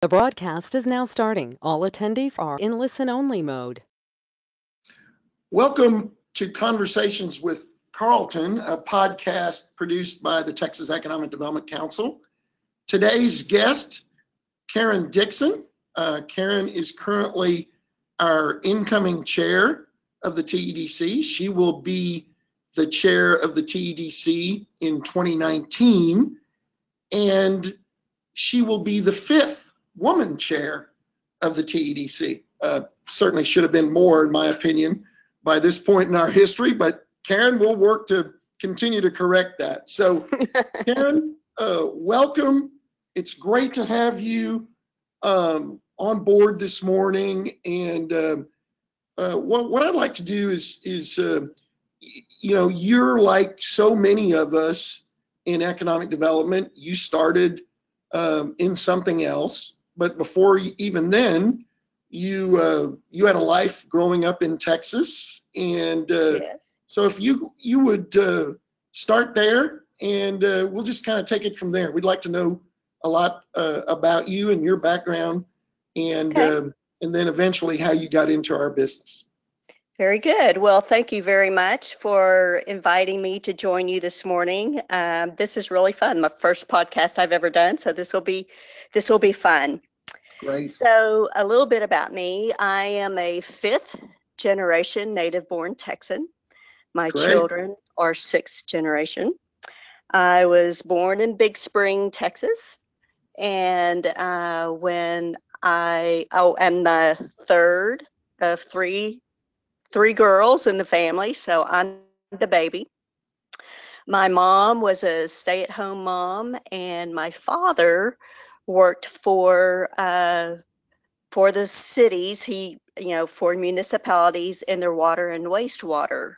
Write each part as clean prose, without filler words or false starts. The broadcast is now starting. All attendees are in listen-only mode. Welcome to Conversations with Carlton, a podcast produced by the Texas Economic Development Council. Today's guest, Karen Dickson. Karen is currently our incoming chair of the TEDC. She will be the chair of the TEDC in 2019, and she will be the fifth woman chair of the TEDC. Certainly should have been more, in my opinion, by this point in our history, but Karen will work to continue to correct that. So Karen, welcome. It's great to have you on board this morning. And what I'd like to do is you know, you're like so many of us in economic development. You started in something else. But before even then, you had a life growing up in Texas, and yes. So if you would start there, and we'll just kind of take it from there. We'd like to know a lot about you and your background, and okay. And then eventually how you got into our business. Very good. Well, thank you very much for inviting me to join you this morning. This is really fun. My first podcast I've ever done, so this will be fun. Great. So a little bit about me. I am a fifth generation native born Texan. My Great. Children are sixth generation. I was born in Big Spring, Texas. And I'm the third of three girls in the family. So I'm the baby. My mom was a stay-at-home mom, and my father worked for the cities, for municipalities in their water and wastewater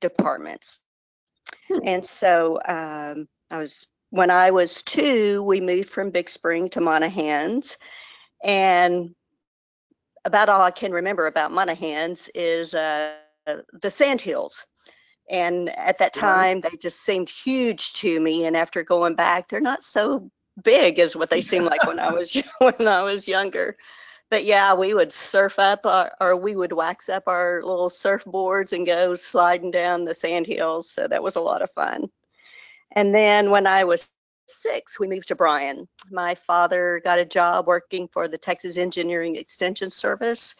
departments. And so when I was two, we moved from Big Spring to Monahans. And about all I can remember about Monahans is the sand hills. And at that time, they just seemed huge to me. And after going back, they're not so big as what they seemed like when I was younger. But yeah, we would surf up or we would wax up our little surfboards and go sliding down the sand hills. So that was a lot of fun. And then when I was six, we moved to Bryan. My father got a job working for the Texas Engineering Extension Service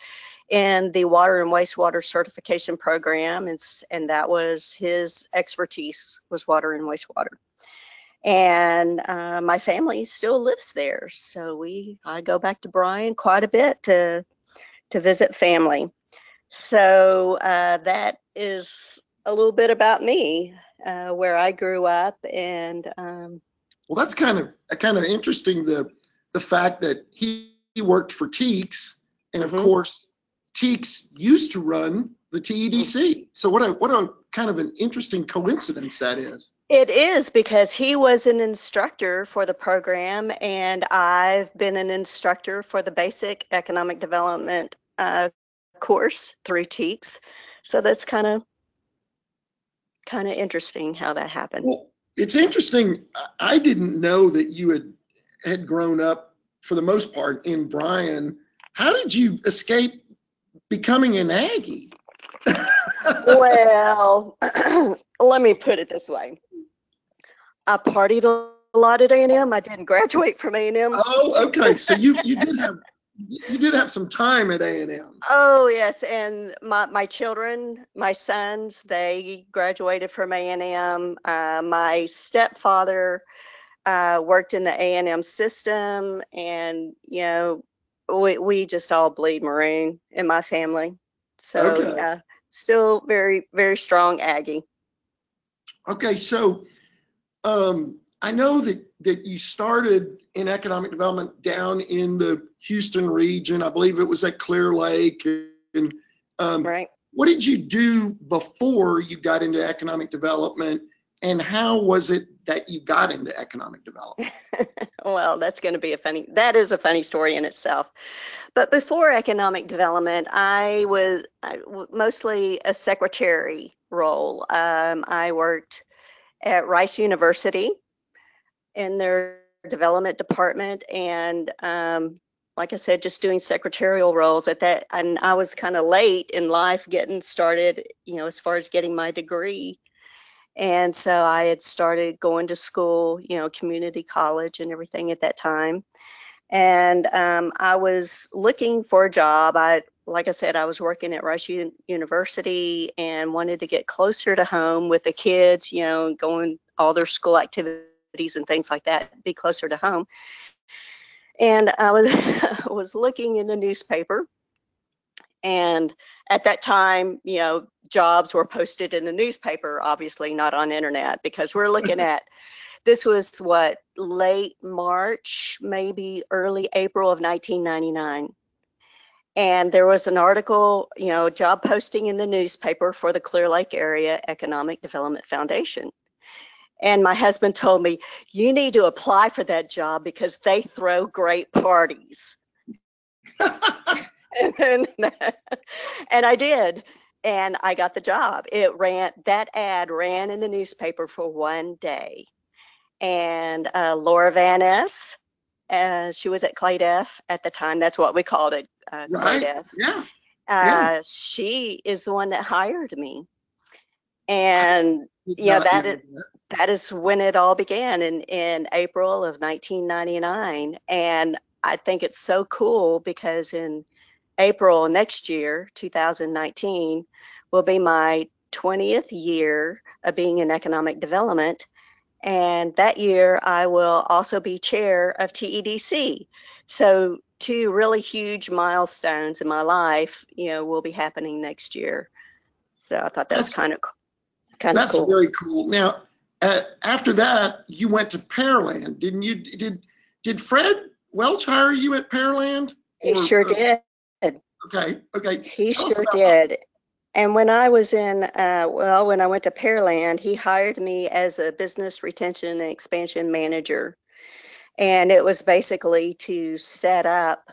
in the water and wastewater certification program. And that was his expertise, was water and wastewater. And my family still lives there. So I go back to Bryan quite a bit to visit family. So that is a little bit about me, where I grew up. And well, that's kind of interesting, the fact that he worked for Teeks, and of course Teeks used to run the TEDC. So what a kind of an interesting coincidence that is. It is, because he was an instructor for the program, and I've been an instructor for the basic economic development course through Teeks. So that's kind of interesting how that happened. Well, it's interesting. I didn't know that you had grown up, for the most part, in Bryan. How did you escape becoming an Aggie? Well, let me put it this way. I partied a lot at A&M. I didn't graduate from A&M. Oh, okay. So you did have some time at A&M. Oh, yes. And my children, my sons, they graduated from A&M. My stepfather worked in the A&M system. And, you know, we just all bleed maroon in my family. So, okay. Yeah, still very, very strong Aggie. Okay. So I know that you started in economic development down in the Houston region. I believe it was at Clear Lake. And right. What did you do before you got into economic development, and how was it that you got into economic development? Well, that's going to be a funny story in itself. But before economic development, I was mostly a secretary role. I worked at Rice University in their development department, and like I said, just doing secretarial roles at that. And I was kind of late in life getting started, you know, as far as getting my degree. And so I had started going to school, you know, community college and everything at that time. And I was looking for a job. Like I said, I was working at Rice University and wanted to get closer to home with the kids, you know, going all their school activities and things like that, be closer to home. And I was, was looking in the newspaper, and at that time, you know, jobs were posted in the newspaper, obviously not on internet, because we're looking at, this was what, late March, maybe early April of 1999. And there was an article, you know, job posting in the newspaper for the Clear Lake Area Economic Development Foundation. And my husband told me, you need to apply for that job because they throw great parties. and I did. And I got the job. It ran, that ad ran in the newspaper for one day. And Laura Vaness, she was at Clay Def at the time. That's what we called it. Right. Yeah. Yeah. She is the one that hired me, and yeah, that is when it all began in April of 1999. And I think it's so cool because in April next year, 2019, will be my 20th year of being in economic development. And that year I will also be chair of TEDC. So two really huge milestones in my life, you know, will be happening next year. So I thought that was kind of cool. That's really cool. Now, after that, you went to Pearland, didn't you? Did Fred Welch hire you at Pearland? He sure did. Okay. Okay. He sure did. That. And when I was in, when I went to Pearland, he hired me as a business retention and expansion manager. And it was basically to set up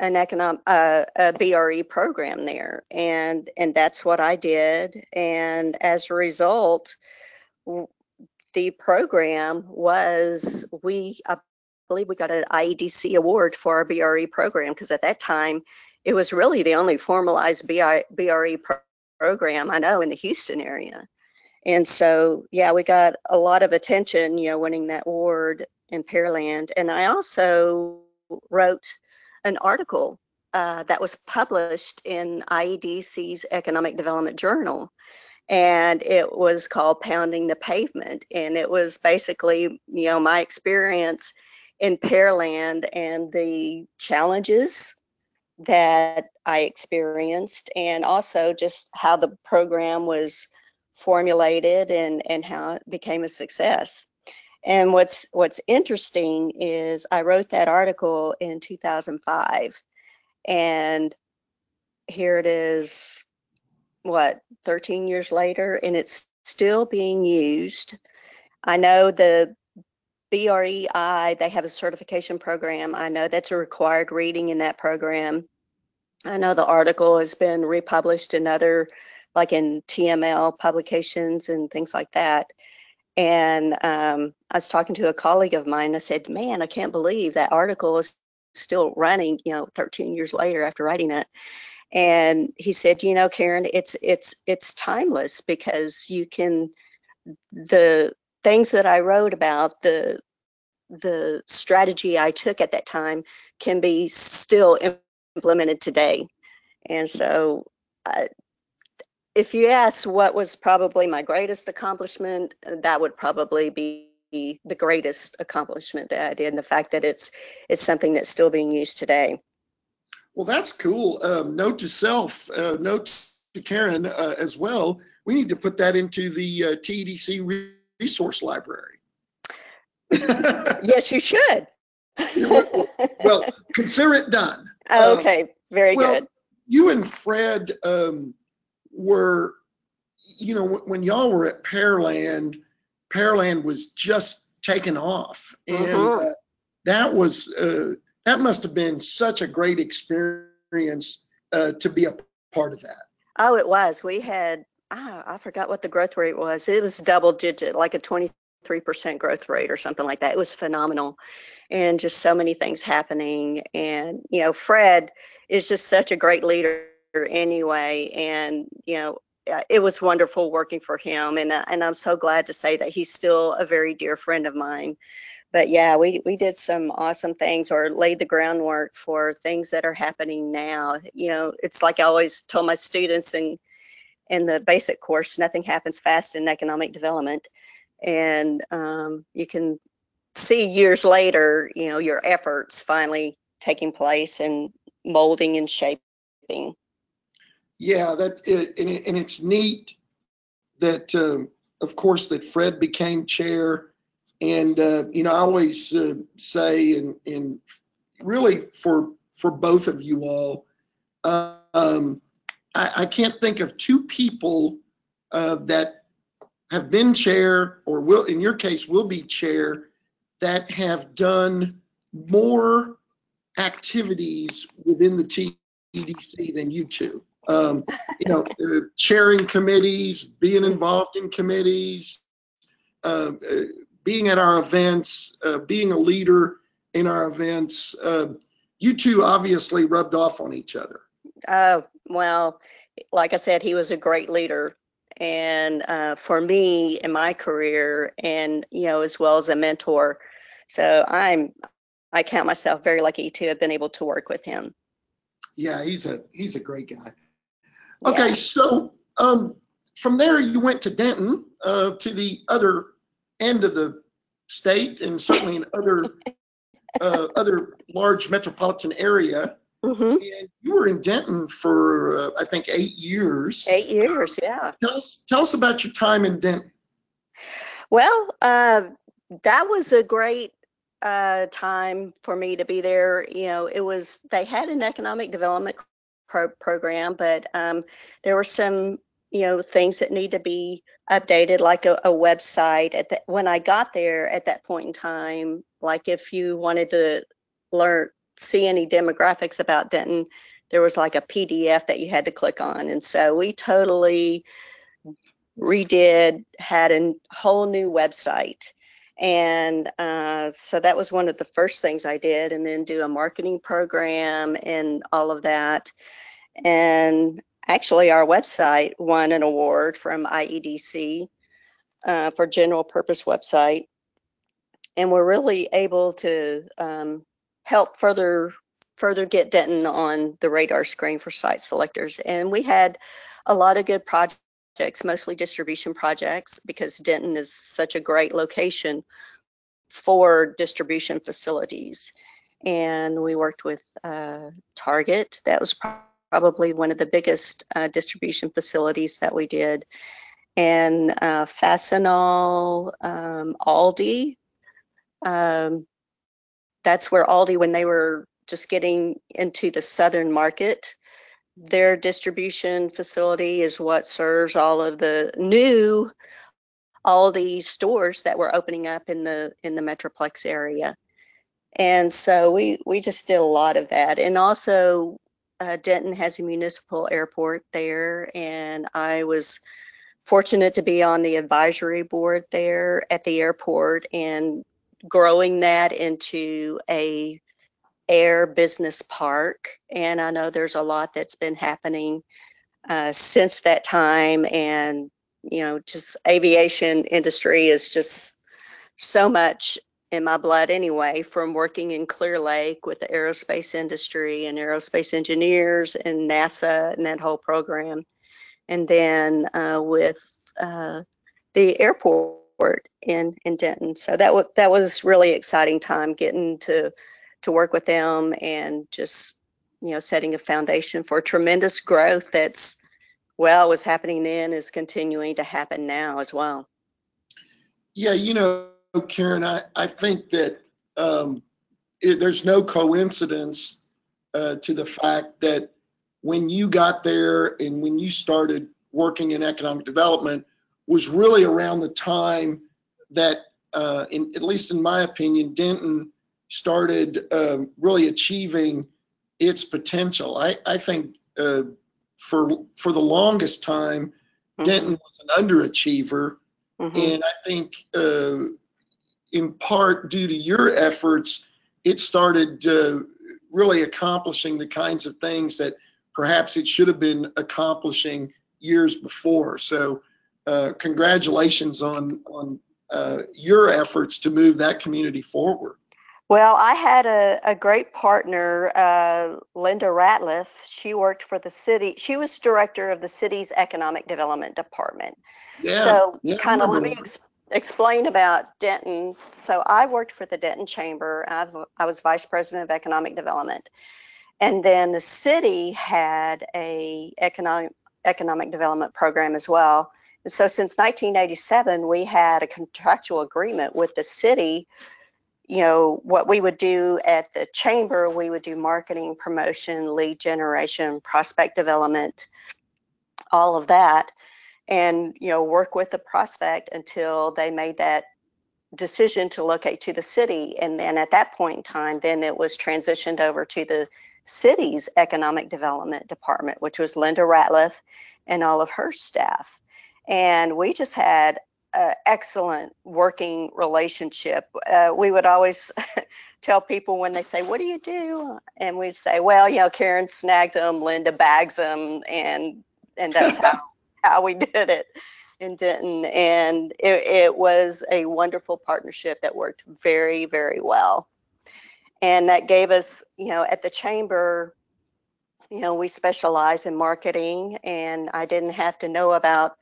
an economic, a BRE program there. And that's what I did. And as a result, the program was, I believe we got an IEDC award for our BRE program, because at that time, it was really the only formalized BRE program I know in the Houston area. And so, yeah, we got a lot of attention, you know, winning that award in Pearland. And I also wrote an article that was published in IEDC's Economic Development Journal, and it was called Pounding the Pavement. And it was basically, you know, my experience in Pearland and the challenges that I experienced, and also just how the program was formulated and how it became a success. And what's interesting is I wrote that article in 2005, and here it is, what, 13 years later, and it's still being used. I know the DREI, they have a certification program. I know that's a required reading in that program. I know the article has been republished in other, like in TML publications and things like that. And I was talking to a colleague of mine. I said, man, I can't believe that article is still running, you know, 13 years later after writing that. And he said, you know, Karen, it's timeless, because you can, the things that I wrote about, the strategy I took at that time can be still implemented today. And so if you ask what was probably my greatest accomplishment, that would probably be the greatest accomplishment that I did, and the fact that it's something that's still being used today. Well, that's cool. Note to self, note to Karen as well, we need to put that into the TEDC resource library. Yes, you should. Well, consider it done. Okay, very good. You and Fred were, you know, when y'all were at Pearland, Pearland was just taking off, and that was that must have been such a great experience to be a part of that. Oh, it was. We had, I forgot what the growth rate was. It was double digit, like a 20, 3% growth rate or something like that. It was phenomenal, and just so many things happening. And, you know, Fred is just such a great leader anyway. And, you know, it was wonderful working for him. And I'm so glad to say that he's still a very dear friend of mine. But yeah, we did some awesome things, or laid the groundwork for things that are happening now. You know, it's like I always tell my students in the basic course, nothing happens fast in economic development. And you can see years later, you know, your efforts finally taking place and molding and shaping. Yeah, and it's neat that, of course, that Fred became chair. And, you know, I always say, and really for both of you all, I can't think of two people that have been chair, or will, in your case, will be chair, that have done more activities within the TEDC than you two. You know, chairing committees, being involved in committees, being at our events, being a leader in our events. You two obviously rubbed off on each other. Oh, well, like I said, he was a great leader. And for me in my career, and, you know, as well as a mentor. So I count myself very lucky to have been able to work with him. Yeah, he's a great guy. Okay, yeah. So from there you went to Denton, to the other end of the state, and certainly in other other large metropolitan area. Mm-hmm. And you were in Denton for, I think, 8 years. 8 years, yeah. Tell us about your time in Denton. Well, that was a great time for me to be there. You know, it was, they had an economic development program, but there were some, you know, things that need to be updated, like a website. When I got there at that point in time, like if you wanted to see any demographics about Denton, there was like a PDF that you had to click on. And so we totally had a whole new website. And so that was one of the first things I did, and then do a marketing program and all of that. And actually our website won an award from IEDC for general purpose website. And we're really able to help further get Denton on the radar screen for site selectors. And we had a lot of good projects, mostly distribution projects, because Denton is such a great location for distribution facilities. And we worked with Target. That was probably one of the biggest distribution facilities that we did. And Fastenal, Aldi, that's where Aldi, when they were just getting into the southern market, their distribution facility is what serves all of the new Aldi stores that were opening up in the Metroplex area. And so we just did a lot of that. And also Denton has a municipal airport there, and I was fortunate to be on the advisory board there at the airport, and growing that into a air business park. And I know there's a lot that's been happening since that time. And, you know, just aviation industry is just so much in my blood anyway, from working in Clear Lake with the aerospace industry and aerospace engineers and NASA and that whole program. And then with the airport in Denton. So that was really exciting time, getting to work with them, and just, you know, setting a foundation for tremendous growth that's, well, was happening then is continuing to happen now as well. Yeah, you know, Karen, I think that there's no coincidence to the fact that when you got there and when you started working in economic development was really around the time that, at least in my opinion, Denton started really achieving its potential. I think for the longest time, Denton was an underachiever, Mm-hmm. And I think in part due to your efforts, it started really accomplishing the kinds of things that perhaps it should have been accomplishing years before. So congratulations on your efforts to move that community forward. Well, I had a great partner, Linda Ratliff. She worked for the city. She was director of the city's economic development department. Yeah, so kind of let me explain about Denton. So I worked for the Denton Chamber. I was vice president of economic development. And then the city had a economic development program as well. And so since 1987, we had a contractual agreement with the city. You know, what we would do at the chamber, we would do marketing, promotion, lead generation, prospect development, all of that, and, you know, work with the prospect until they made that decision to locate to the city. And then at that point in time, then it was transitioned over to the city's economic development department, which was Linda Ratliff and all of her staff. And we just had excellent working relationship. We would always tell people when they say, what do you do? And we'd say, well, you know, Karen snagged them, Linda bags them, and that's how we did it in Denton. And it was a wonderful partnership that worked very, very well. And that gave us, you know, at the chamber, you know, we specialize in marketing, and I didn't have to know about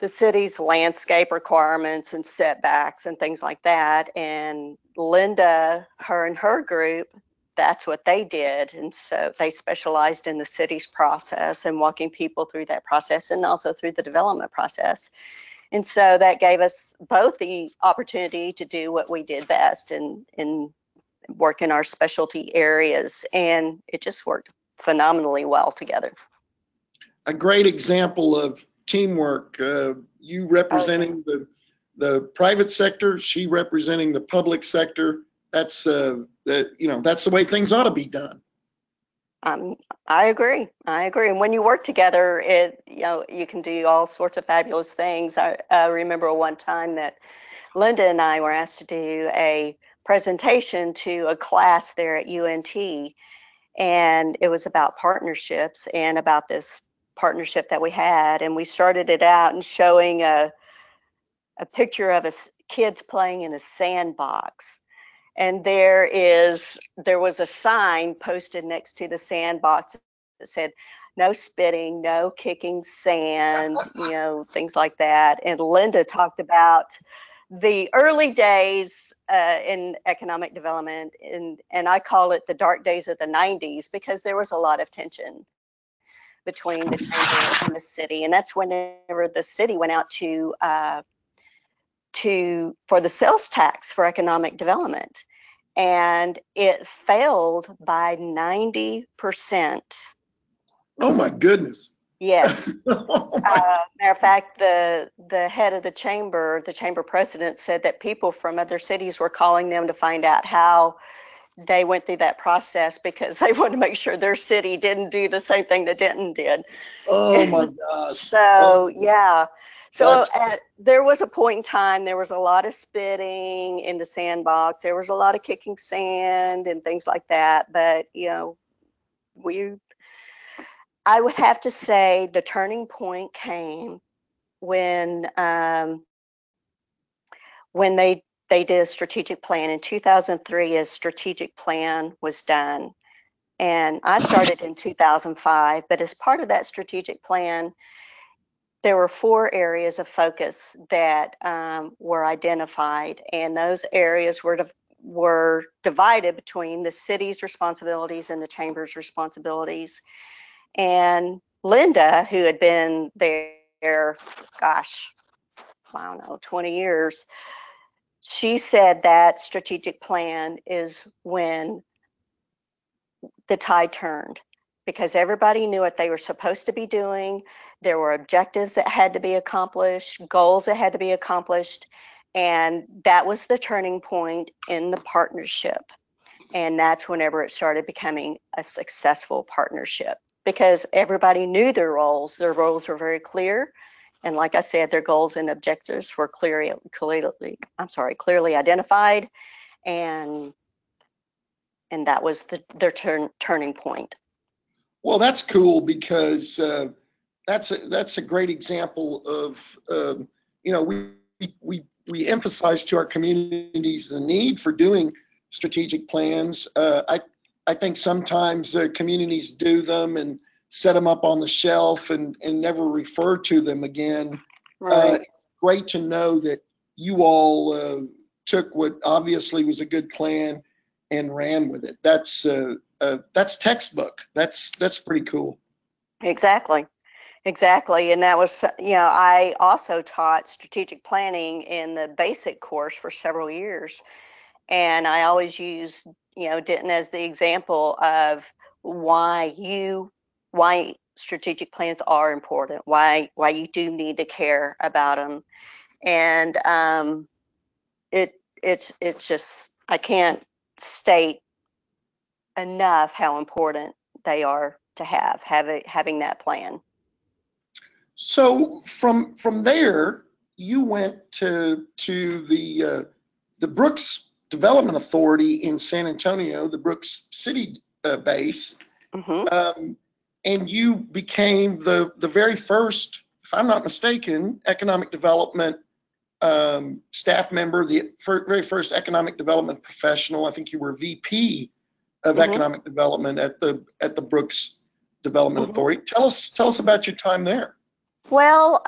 the city's landscape requirements and setbacks and things like that. And Linda, her and her group, that's what they did. And so they specialized in the city's process and walking people through that process and also through the development process. And so that gave us both the opportunity to do what we did best and work in our specialty areas. And it just worked phenomenally well together. A great example of teamwork, you representing the private sector, she representing the public sector. That's that's the way things ought to be done. I agree. And when you work together, you can do all sorts of fabulous things. I remember one time that Linda and I were asked to do a presentation to a class there at UNT, and it was about partnerships and about this partnership that we had. And we started it out and showing a picture of kids playing in a sandbox. And there was a sign posted next to the sandbox that said, no spitting, no kicking sand, you know, things like that. And Linda talked about the early days in economic development, and I call it the dark days of the 90s, because there was a lot of tension between the chamber and the city. And that's whenever the city went out for the sales tax for economic development. And it failed by 90%. Oh my goodness. Yes. Matter of fact, the head of the chamber president said that people from other cities were calling them to find out how they went through that process, because they wanted to make sure their city didn't do the same thing that Denton did. Oh my gosh. There was a point in time, there was a lot of spitting in the sandbox. There was a lot of kicking sand and things like that. But, you know, I would have to say the turning point came when they did a strategic plan. In 2003, a strategic plan was done. And I started in 2005, but as part of that strategic plan, there were 4 areas of focus that were identified. And those areas were divided between the city's responsibilities and the chamber's responsibilities. And Linda, who had been there, 20 years, she said that strategic plan is when the tide turned, because everybody knew what they were supposed to be doing. There were objectives that had to be accomplished, goals that had to be accomplished, and that was the turning point in the partnership. And that's whenever it started becoming a successful partnership, because everybody knew their roles. Their roles were very clear, And like I said, their goals and objectives were clearly identified, and that was their turning point. Well, that's cool, because that's a great example of we emphasize to our communities the need for doing strategic plans. I think sometimes communities do them and set them up on the shelf and never refer to them again. Right. Great to know that you all took what obviously was a good plan and ran with it. That's textbook. That's pretty cool. Exactly. And that was, I also taught strategic planning in the basic course for several years. And I always used, Denton as the example of why strategic plans are important, why you do need to care about them. And it's just, I can't state enough how important they are to having that plan. So from there, you went to the Brooks Development Authority in San Antonio, the Brooks City base. Mm-hmm. And you became the very first, if I'm not mistaken, economic development staff member, very first economic development professional. I think you were VP of mm-hmm. economic development at the Brooks Development mm-hmm. Authority. Tell us about your time there. Well,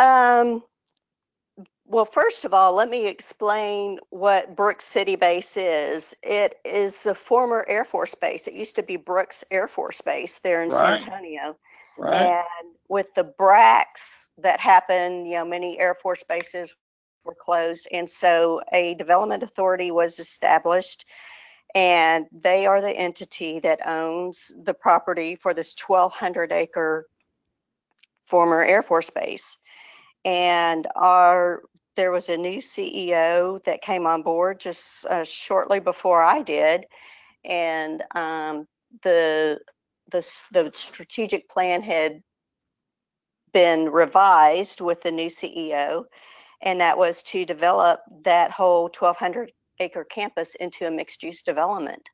first of all, let me explain what Brooks City Base is. It is the former Air Force Base. It used to be Brooks Air Force Base there in San Antonio. Right. And with the BRACs that happened, many Air Force bases were closed. And so a development authority was established, and they are the entity that owns the property for this 1,200-acre former Air Force Base. And there was a new CEO that came on board just shortly before I did, and the strategic plan had been revised with the new CEO, and that was to develop that whole 1,200-acre campus into a mixed-use development.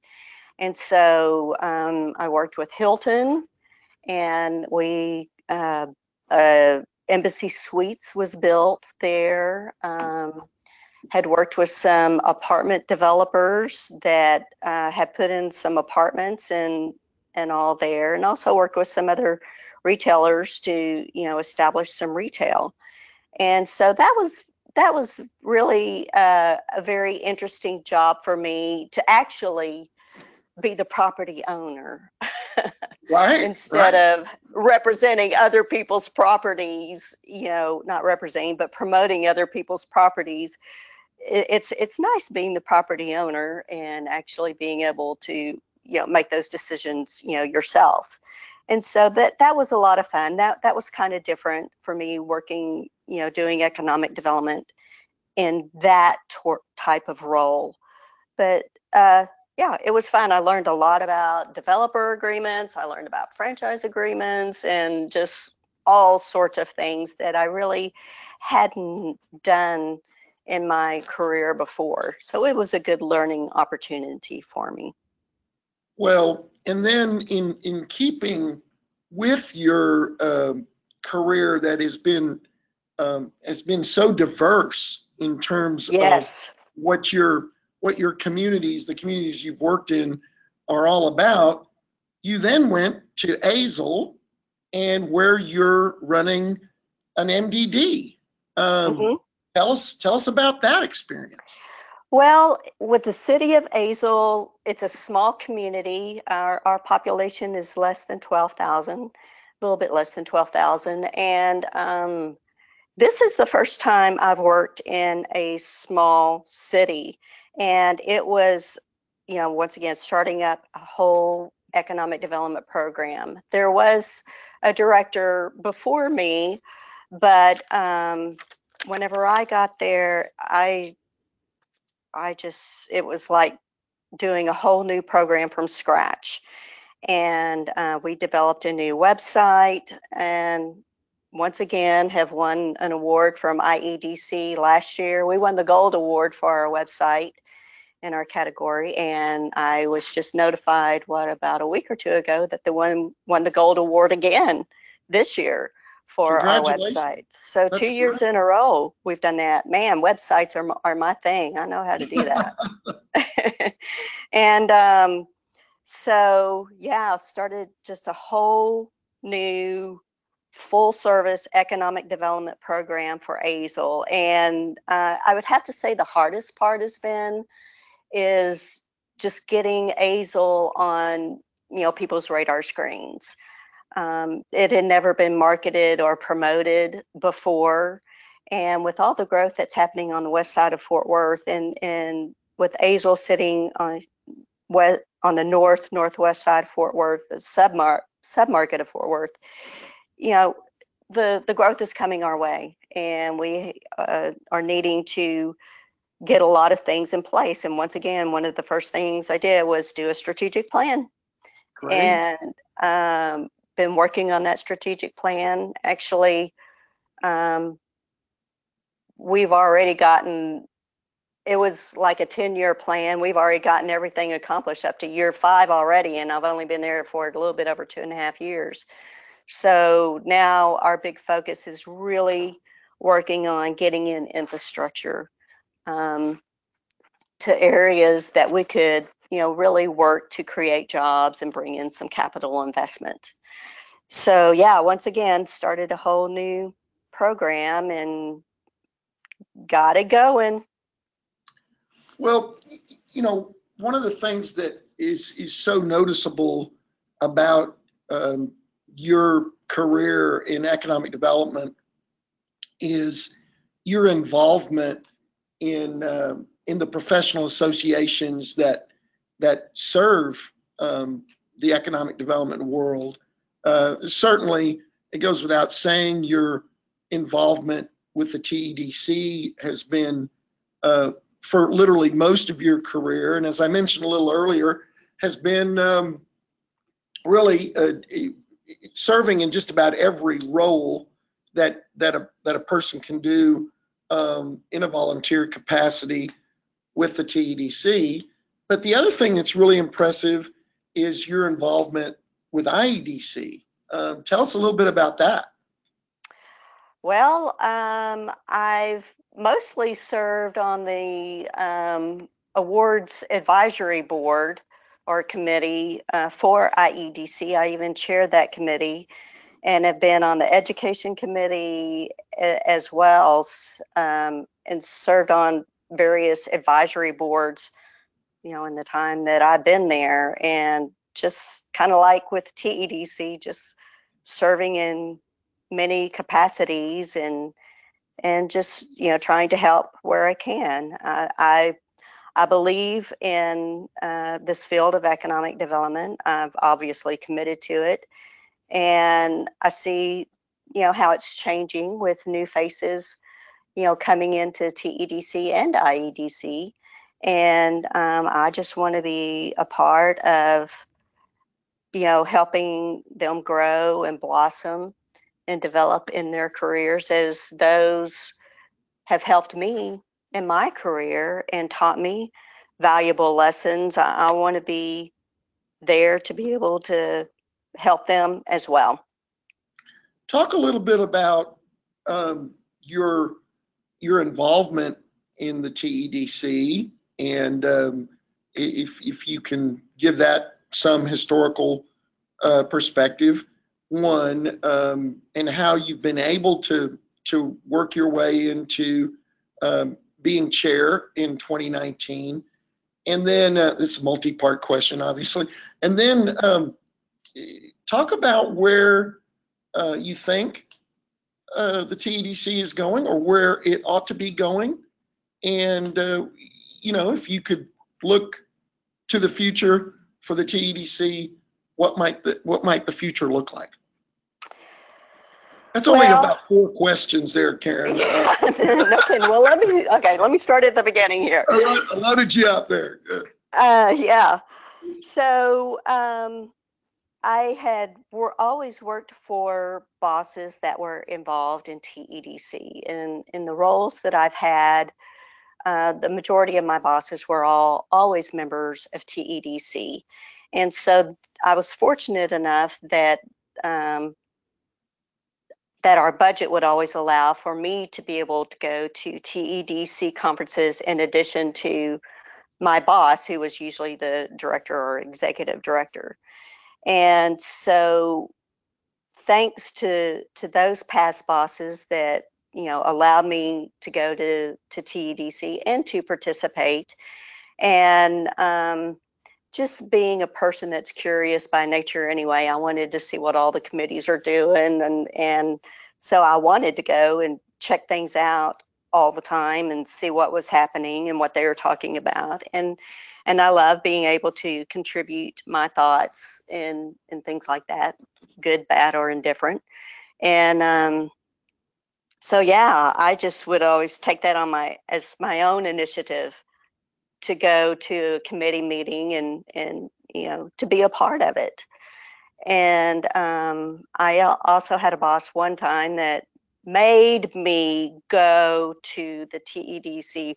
And so I worked with Hilton, and we Embassy Suites was built there, had worked with some apartment developers that had put in some apartments and all there, and also worked with some other retailers to, establish some retail. And so that was really a very interesting job for me to actually be the property owner. Right. Instead of representing other people's properties, not representing, but promoting other people's properties. It's nice being the property owner and actually being able to, make those decisions, yourself. And so that was a lot of fun. That was kind of different for me working, doing economic development in that type of role. But, yeah, it was fun. I learned a lot about developer agreements. I learned about franchise agreements and just all sorts of things that I really hadn't done in my career before. So it was a good learning opportunity for me. Well, and then in keeping with your career that has been so diverse in terms of what your communities, the communities you've worked in, are all about, you then went to Azle, and where you're running an MDD. Mm-hmm. Tell us about that experience. Well, with the city of Azle, it's a small community. Our population is less than 12,000, a little bit less than 12,000. And this is the first time I've worked in a small city. And it was, once again, starting up a whole economic development program. There was a director before me, but whenever I got there, it was like doing a whole new program from scratch. And we developed a new website, and once again have won an award from IEDC last year. We won the gold award for our website in our category, and I was just notified, what, about a week or two ago, that the one won the gold award again this year for our website. So that's 2 years great. In a row we've done that. Man, websites are my thing. I know how to do that. And so yeah, started just a whole new full service economic development program for Azle. And I would have to say the hardest part has been is just getting Azle on, you know, people's radar screens. It had never been marketed or promoted before. And with all the growth that's happening on the west side of Fort Worth, and with Azle sitting on the northwest side of Fort Worth, the submarket of Fort Worth, you know, the growth is coming our way, and we are needing to get a lot of things in place. And once again, one of the first things I did was do a strategic plan. Great. And been working on that strategic plan. Actually, we've already gotten, it was like a 10-year plan. We've already gotten everything accomplished up to year 5 already, and I've only been there for a little bit over 2.5 years. So now our big focus is really working on getting in infrastructure to areas that we could, you know, really work to create jobs and bring in some capital investment. So yeah, once again, started a whole new program and got it going. Well, you know, one of the things that is so noticeable about your career in economic development is your involvement in the professional associations that serve the economic development world. Certainly, it goes without saying your involvement with the TEDC has been for literally most of your career, and as I mentioned a little earlier, has been really serving in just about every role that a person can do in a volunteer capacity with the TEDC. But the other thing that's really impressive is your involvement with IEDC. Tell us a little bit about that. Well, I've mostly served on the awards advisory board or committee for IEDC. I even chaired that committee and have been on the education committee as well, and served on various advisory boards, you know, in the time that I've been there. And just kind of like with TEDC, just serving in many capacities and just, you know, trying to help where I can. I believe in this field of economic development. I've obviously committed to it, and I see, you know, how it's changing with new faces, you know, coming into TEDC and IEDC. And I just want to be a part of, you know, helping them grow and blossom and develop in their careers, as those have helped me in my career and taught me valuable lessons. I want to be there to be able to help them as well. Talk a little bit about your involvement in the TEDC, and if you can give that some historical perspective, one, and how you've been able to work your way into being chair in 2019, and then this is a multi-part question, obviously, and then talk about where you think the TEDC is going, or where it ought to be going, and you know, if you could look to the future for the TEDC, what might the future look like? That's only about 4 questions there, Karen. Yeah, well, let me start at the beginning here. I loaded you up there. Yeah. So I had always worked for bosses that were involved in TEDC, and in the roles that I've had, the majority of my bosses were always members of TEDC. And so I was fortunate enough that that our budget would always allow for me to be able to go to TEDC conferences in addition to my boss, who was usually the director or executive director. And so thanks to those past bosses that, you know, allowed me to go to TEDC and to participate. And just being a person that's curious by nature anyway, I wanted to see what all the committees are doing. And so I wanted to go and check things out all the time and see what was happening and what they were talking about. And I love being able to contribute my thoughts and things like that, good, bad, or indifferent. And so, yeah, I just would always take that on as my own initiative to go to a committee meeting and you know, to be a part of it. And I also had a boss one time that made me go to the TEDC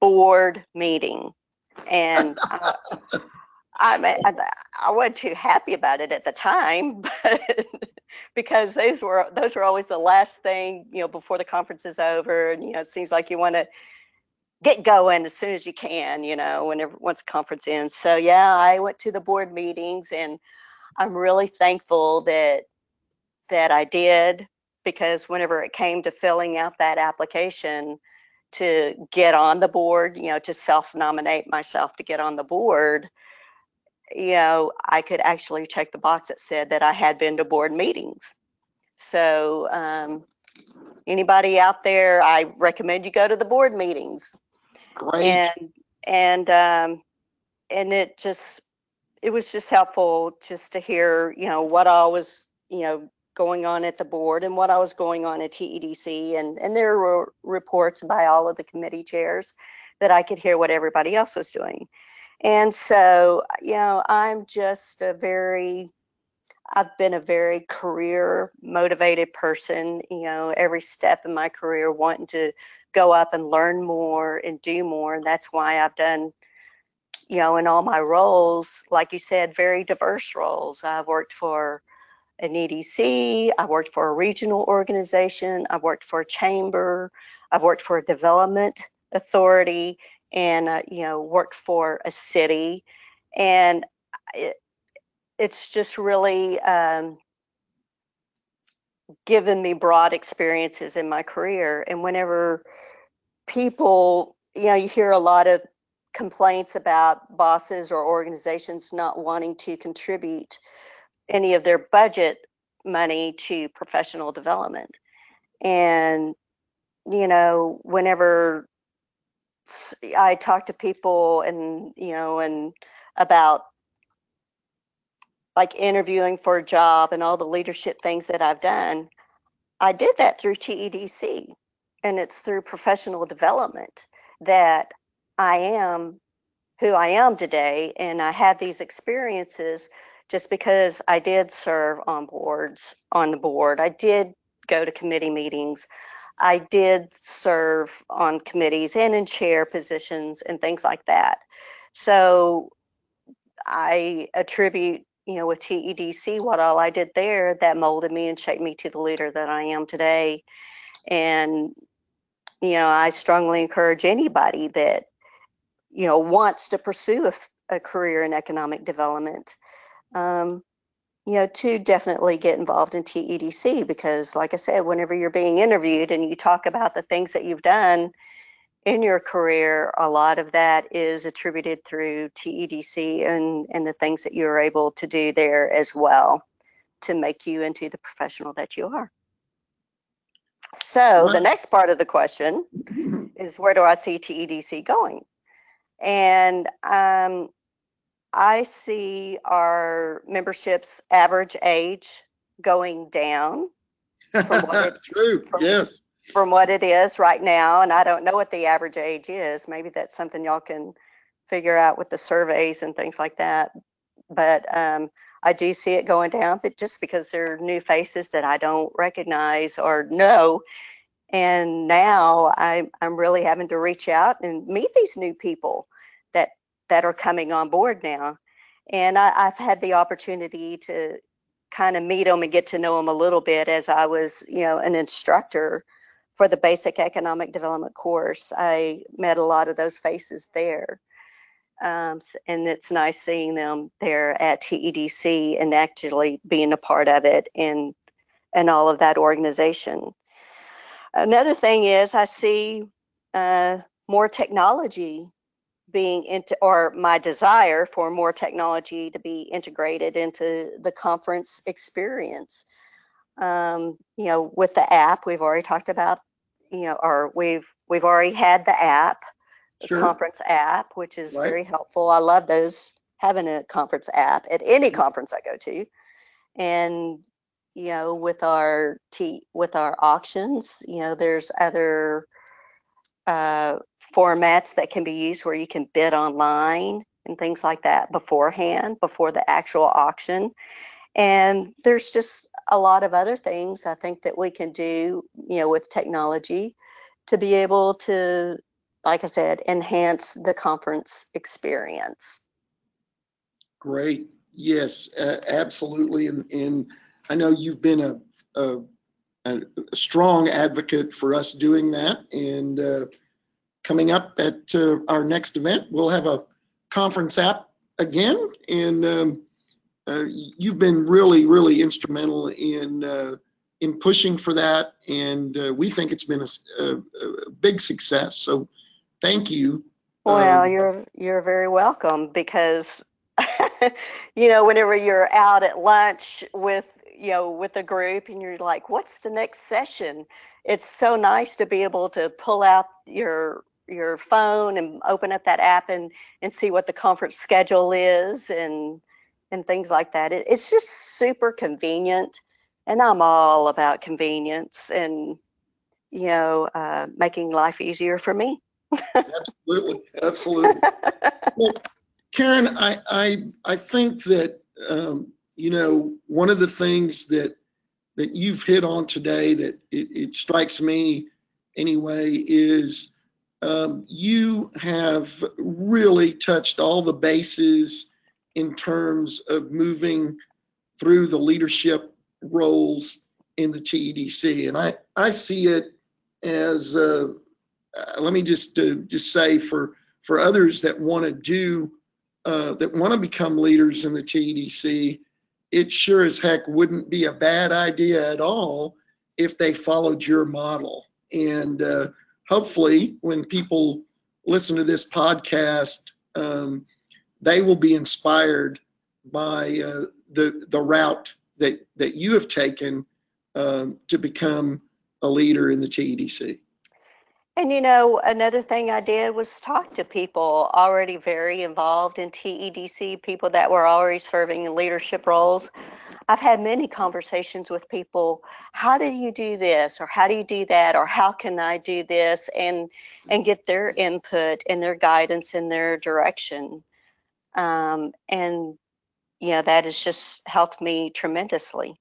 board meeting. And I wasn't too happy about it at the time, but because those were always the last thing, you know, before the conference is over. And, you know, it seems like you want to get going as soon as you can, you know, once the conference ends. So, yeah, I went to the board meetings, and I'm really thankful that I did, because whenever it came to filling out that application to get on the board, you know, to self-nominate myself to get on the board, you know, I could actually check the box that said that I had been to board meetings. So anybody out there, I recommend you go to the board meetings. Great. And it was just helpful just to hear, you know, what all was, you know, going on at the board and what I was going on at TEDC. And there were reports by all of the committee chairs that I could hear what everybody else was doing. And so, you know, I've been a very career motivated person, you know, every step in my career wanting to go up and learn more and do more. And that's why I've done, you know, in all my roles, like you said, very diverse roles. I've worked for an EDC, I worked for a regional organization, I worked for a chamber, I've worked for a development authority, and you know, worked for a city. And it's just really given me broad experiences in my career. And whenever people, you know, you hear a lot of complaints about bosses or organizations not wanting to contribute any of their budget money to professional development. And, you know, whenever I talk to people and, you know, and about like interviewing for a job and all the leadership things that I've done, I did that through TEDC, and it's through professional development that I am who I am today. And I have these experiences just because I did serve on the board, I did go to committee meetings, I did serve on committees and in chair positions and things like that. So I attribute, you know, with TEDC, what all I did there that molded me and shaped me to the leader that I am today. And, you know, I strongly encourage anybody that, you know, wants to pursue a career in economic development, you know, to definitely get involved in TEDC, because like I said, whenever you're being interviewed and you talk about the things that you've done in your career, a lot of that is attributed through TEDC and the things that you're able to do there as well to make you into the professional that you are. So the next part of the question is, where do I see TEDC going? And I see our membership's average age going down from what it, True. Yes. From what it is right now. And I don't know what the average age is. Maybe that's something y'all can figure out with the surveys and things like that. But I do see it going down, but just because there are new faces that I don't recognize or know. And now I'm really having to reach out and meet these new people that are coming on board now. And I've had the opportunity to kind of meet them and get to know them a little bit as I was, you know, an instructor for the basic economic development course. I met a lot of those faces there. And it's nice seeing them there at TEDC and actually being a part of it and all of that organization. Another thing is I see more technology being into, or my desire for more technology to be integrated into the conference experience. You know, with the app, we've already talked about, you know, or we've already had the app. Sure. Conference app, which is right. Very helpful. I love those, having a conference app at any conference I go to. And you know, with our auctions, you know, there's other formats that can be used where you can bid online and things like that beforehand, before the actual auction. And there's just a lot of other things I think that we can do, you know, with technology to be able to, like I said, enhance the conference experience. Great. Yes, absolutely. And I know you've been a strong advocate for us doing that. And coming up at our next event, we'll have a conference app again. And you've been really, really instrumental in pushing for that. And we think it's been a big success. So thank you. Well, you're very welcome, because you know, whenever you're out at lunch with a group and you're like, what's the next session? It's so nice to be able to pull out your phone and open up that app and see what the conference schedule is and things like that. It's just super convenient, and I'm all about convenience and, you know, making life easier for me. Absolutely, absolutely. Well, Karen, I think that you know, one of the things that you've hit on today that it strikes me anyway is you have really touched all the bases in terms of moving through the leadership roles in the TEDC, and I see it as let me just say for others that want to do that want to become leaders in the TEDC, it sure as heck wouldn't be a bad idea at all if they followed your model. And hopefully when people listen to this podcast, they will be inspired by the route that you have taken to become a leader in the TEDC. And, you know, another thing I did was talk to people already very involved in TEDC, people that were already serving in leadership roles. I've had many conversations with people, how do you do this, or how do you do that, or how can I do this, and get their input and their guidance and their direction. And, you know, that has just helped me tremendously.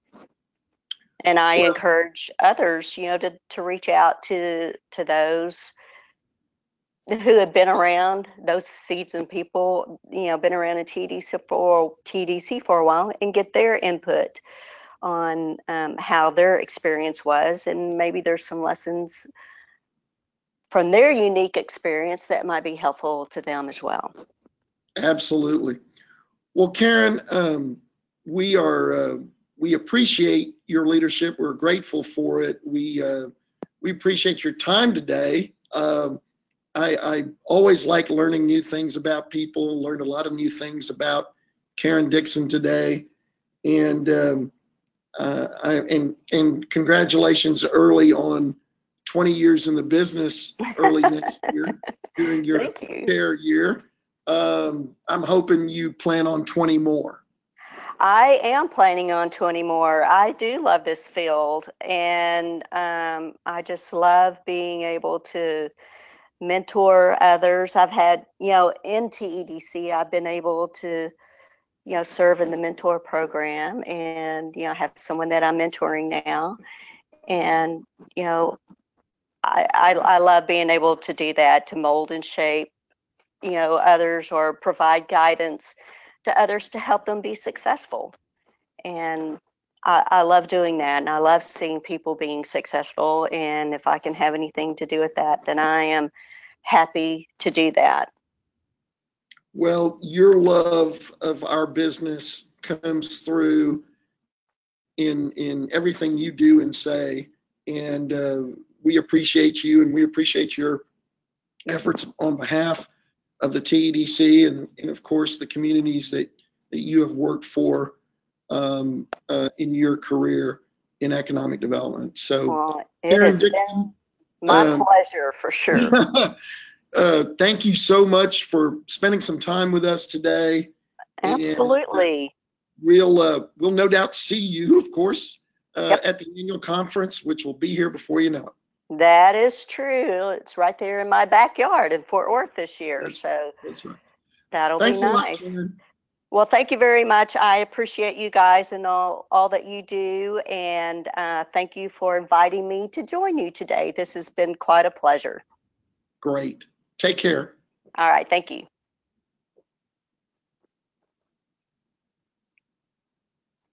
And I encourage others, you know, to reach out to those who have been around, those seasoned people, you know, been around in TDC for a while, and get their input on how their experience was, and maybe there's some lessons from their unique experience that might be helpful to them as well. Absolutely. Well, Karen, we appreciate your leadership. We're grateful for it. We appreciate your time today. I always like learning new things about people. Learned a lot of new things about Karen Dickson today, and congratulations early on 20 years in the business. Early next year, during your chair year. I'm hoping you plan on 20 more. I am planning on 20 more. I do love this field, and I just love being able to mentor others. I've had, you know, in TEDC, I've been able to you know, serve in the mentor program and, you know, have someone that I'm mentoring now. And, you know, I love being able to do that, to mold and shape, you know, others or provide guidance to others to help them be successful. And I love doing that, and I love seeing people being successful. And if I can have anything to do with that, then I am happy to do that. Well, your love of our business comes through in everything you do and say, and we appreciate you, and we appreciate your efforts on behalf of the TEDC and of course the communities that you have worked for in your career in economic development. So, well, it has been my pleasure for sure. Thank you so much for spending some time with us today. Absolutely. And we'll no doubt see you, of course, at the annual conference, which will be here before you know it. That is true. It's right there in my backyard in Fort Worth this year. That's right. Thanks be nice. Well, thank you very much. I appreciate you guys and all that you do. And thank you for inviting me to join you today. This has been quite a pleasure. Great. Take care. All right. Thank you.